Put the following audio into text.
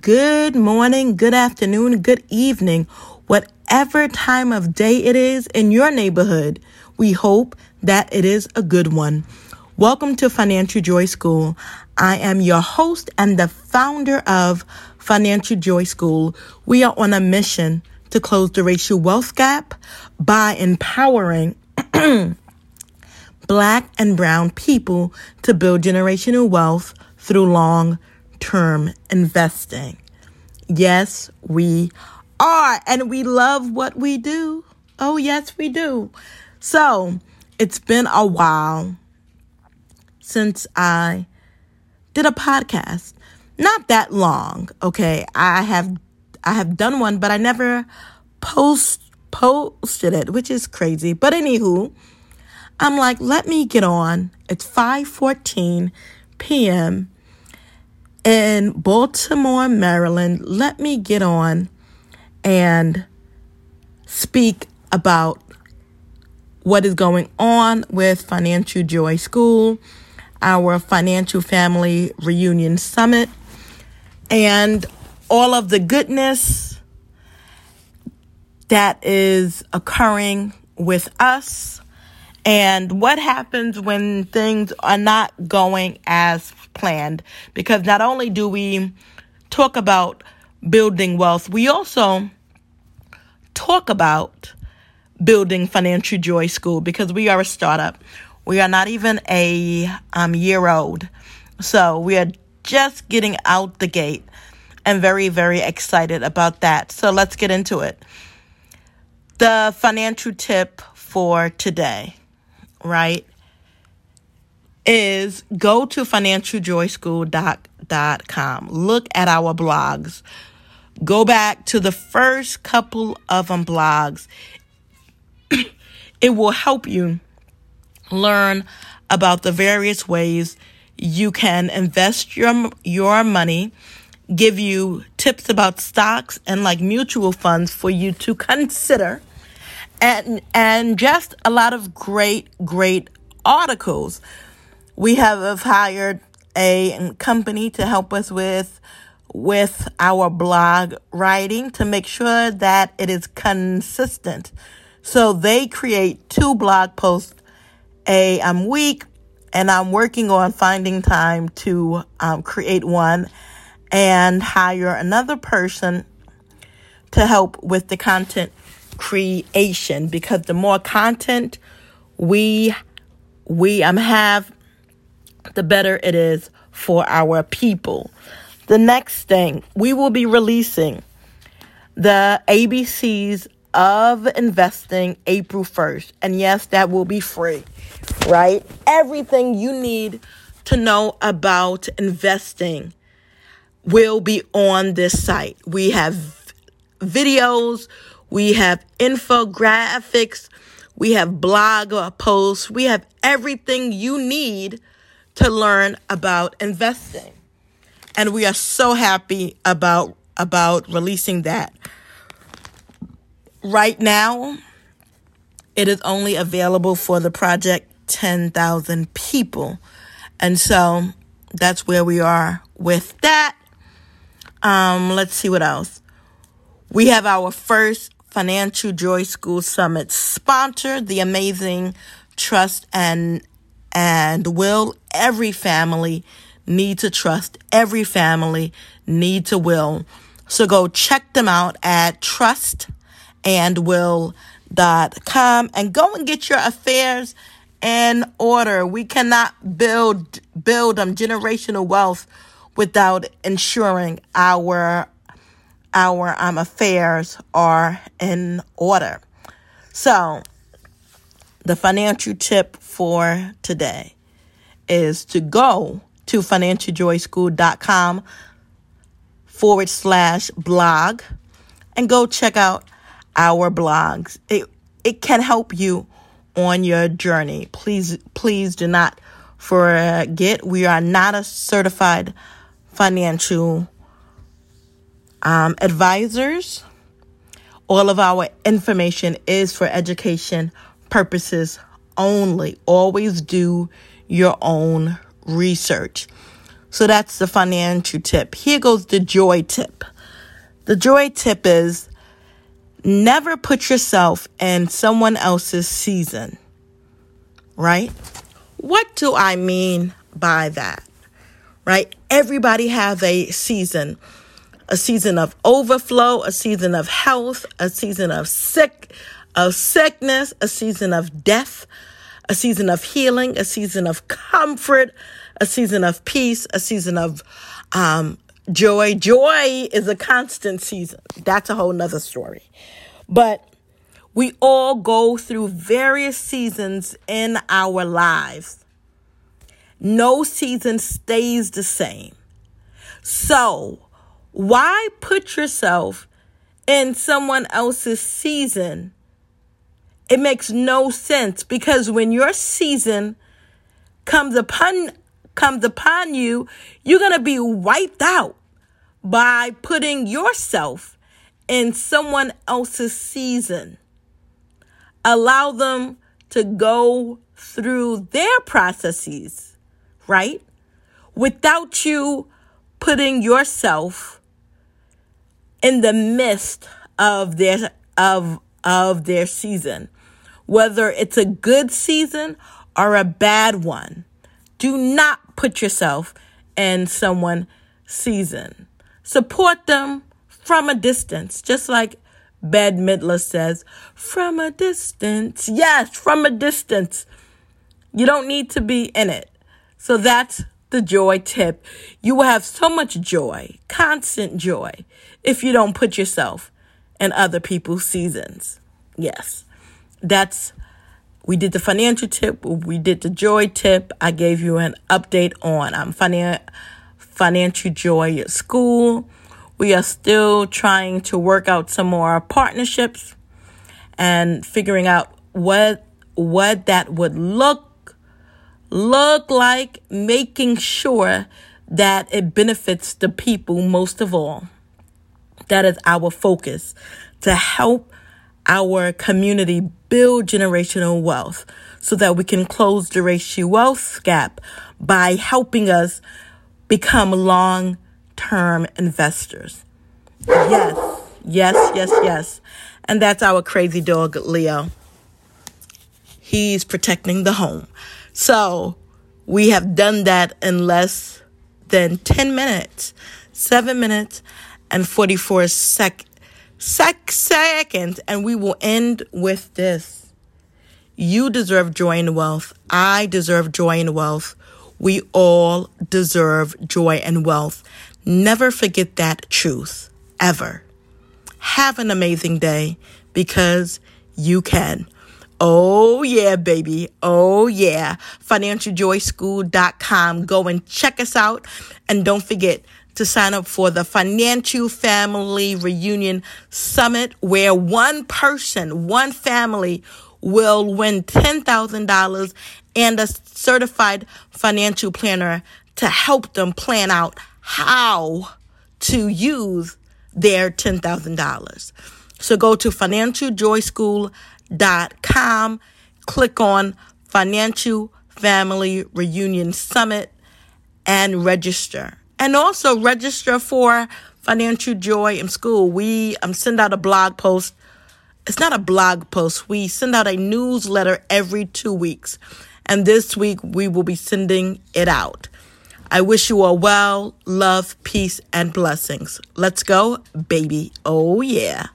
Good morning, good afternoon, good evening, whatever time of day it is in your neighborhood. We hope that it is a good one. Welcome to Financial Joy School. I am your host and the founder of Financial Joy School. We are on a mission to close the racial wealth gap by empowering Black and brown people to build generational wealth through long-term investing. Yes, we are, and we love what we do. Oh, yes, we do. So it's been a while since I did a podcast. Not that long, okay? I have done one, but I never posted it, which is crazy. But anywho, I'm like, let me get on. It's 5:14 p.m. in Baltimore, Maryland. Let me get on and speak about what is going on with Financial Joy School, our Financial Family Reunion Summit, and all of the goodness that is occurring with us and what happens when things are not going as planned. Because not only do we talk about building wealth, we also talk about building Financial Joy School, because we are a startup. We are not even a year old. So we are just getting out the gate and very, very excited about that. So let's get into it. The financial tip for today, right, is go to financialjoyschool.com. Look at our blogs. Go back to the first couple of blogs. It will help you learn about the various ways you can invest your money, give you tips about stocks and like mutual funds for you to consider, and just a lot of great articles. We have hired a company to help us with our blog writing to make sure that it is consistent. So they create 2 blog posts a week, and I'm working on finding time to create one and hire another person to help with the content creation. Because the more content we have, the better it is for our people. The next thing, we will be releasing the ABCs of investing April 1st. And yes, that will be free, right? Everything you need to know about investing will be on this site. We have videos, we have infographics, we have blog posts, we have everything you need to learn about investing. And we are so happy about releasing that. Right now, it is only available for the Project 10,000 people. And so that's where we are with that. Let's see what else. We have our first Financial Joy School Summit sponsor, the amazing Trust and Will. Every family needs a trust. Every family needs a will. So go check them out at trustandwill.com and go and get your affairs in order. We cannot build generational wealth without ensuring our affairs are in order. So the financial tip for today is to go to financialjoyschool.com /blog and go check out our blogs. It can help you on your journey. Please do not forget, we are not a certified financial advisors. All of our information is for education purposes only. Always do your own research. So that's the financial tip. Here goes the joy tip. The joy tip is never put yourself in someone else's season, right? What do I mean by that, right? Everybody have a season of overflow, a season of health, a season of sickness, a season of death, a season of healing, a season of comfort, a season of peace, a season of joy. Joy is a constant season. That's a whole nother story. But we all go through various seasons in our lives. No season stays the same. So why put yourself in someone else's season? It makes no sense, because when your season comes upon you, you're going to be wiped out by putting yourself in someone else's season. Allow them to go through their processes, right? Without you putting yourself in the midst of their season, whether it's a good season or a bad one. Do not put yourself in someone's season. Support them from a distance, just like Bette Midler says, from a distance. Yes, from a distance. You don't need to be in it. So that's the joy tip. You will have so much joy, constant joy, if you don't put yourself in other people's seasons. Yes, we did the financial tip. We did the joy tip. I gave you an update on Financial Joy School. We are still trying to work out some more partnerships and figuring out what that would look like, making sure that it benefits the people most of all. That is our focus, to help our community build generational wealth so that we can close the racial wealth gap by helping us become long-term investors. Yes, yes, yes, yes. And that's our crazy dog, Leo. He's protecting the home. So we have done that in less than 10 minutes, 7 minutes and 44 seconds. And we will end with this. You deserve joy and wealth. I deserve joy and wealth. We all deserve joy and wealth. Never forget that truth, ever. Have an amazing day, because you can. Oh, yeah, baby. Oh, yeah. FinancialJoySchool.com. Go and check us out. And don't forget to sign up for the Financial Family Reunion Summit, where one person, one family will win $10,000 and a certified financial planner to help them plan out how to use their $10,000. So go to FinancialJoySchool.com, click on Financial Family Reunion Summit and register. And also register for Financial Joy in School. We send out a blog post. It's not a blog post. We send out a newsletter every 2 weeks. And this week we will be sending it out. I wish you all well, love, peace, and blessings. Let's go, baby. Oh, yeah.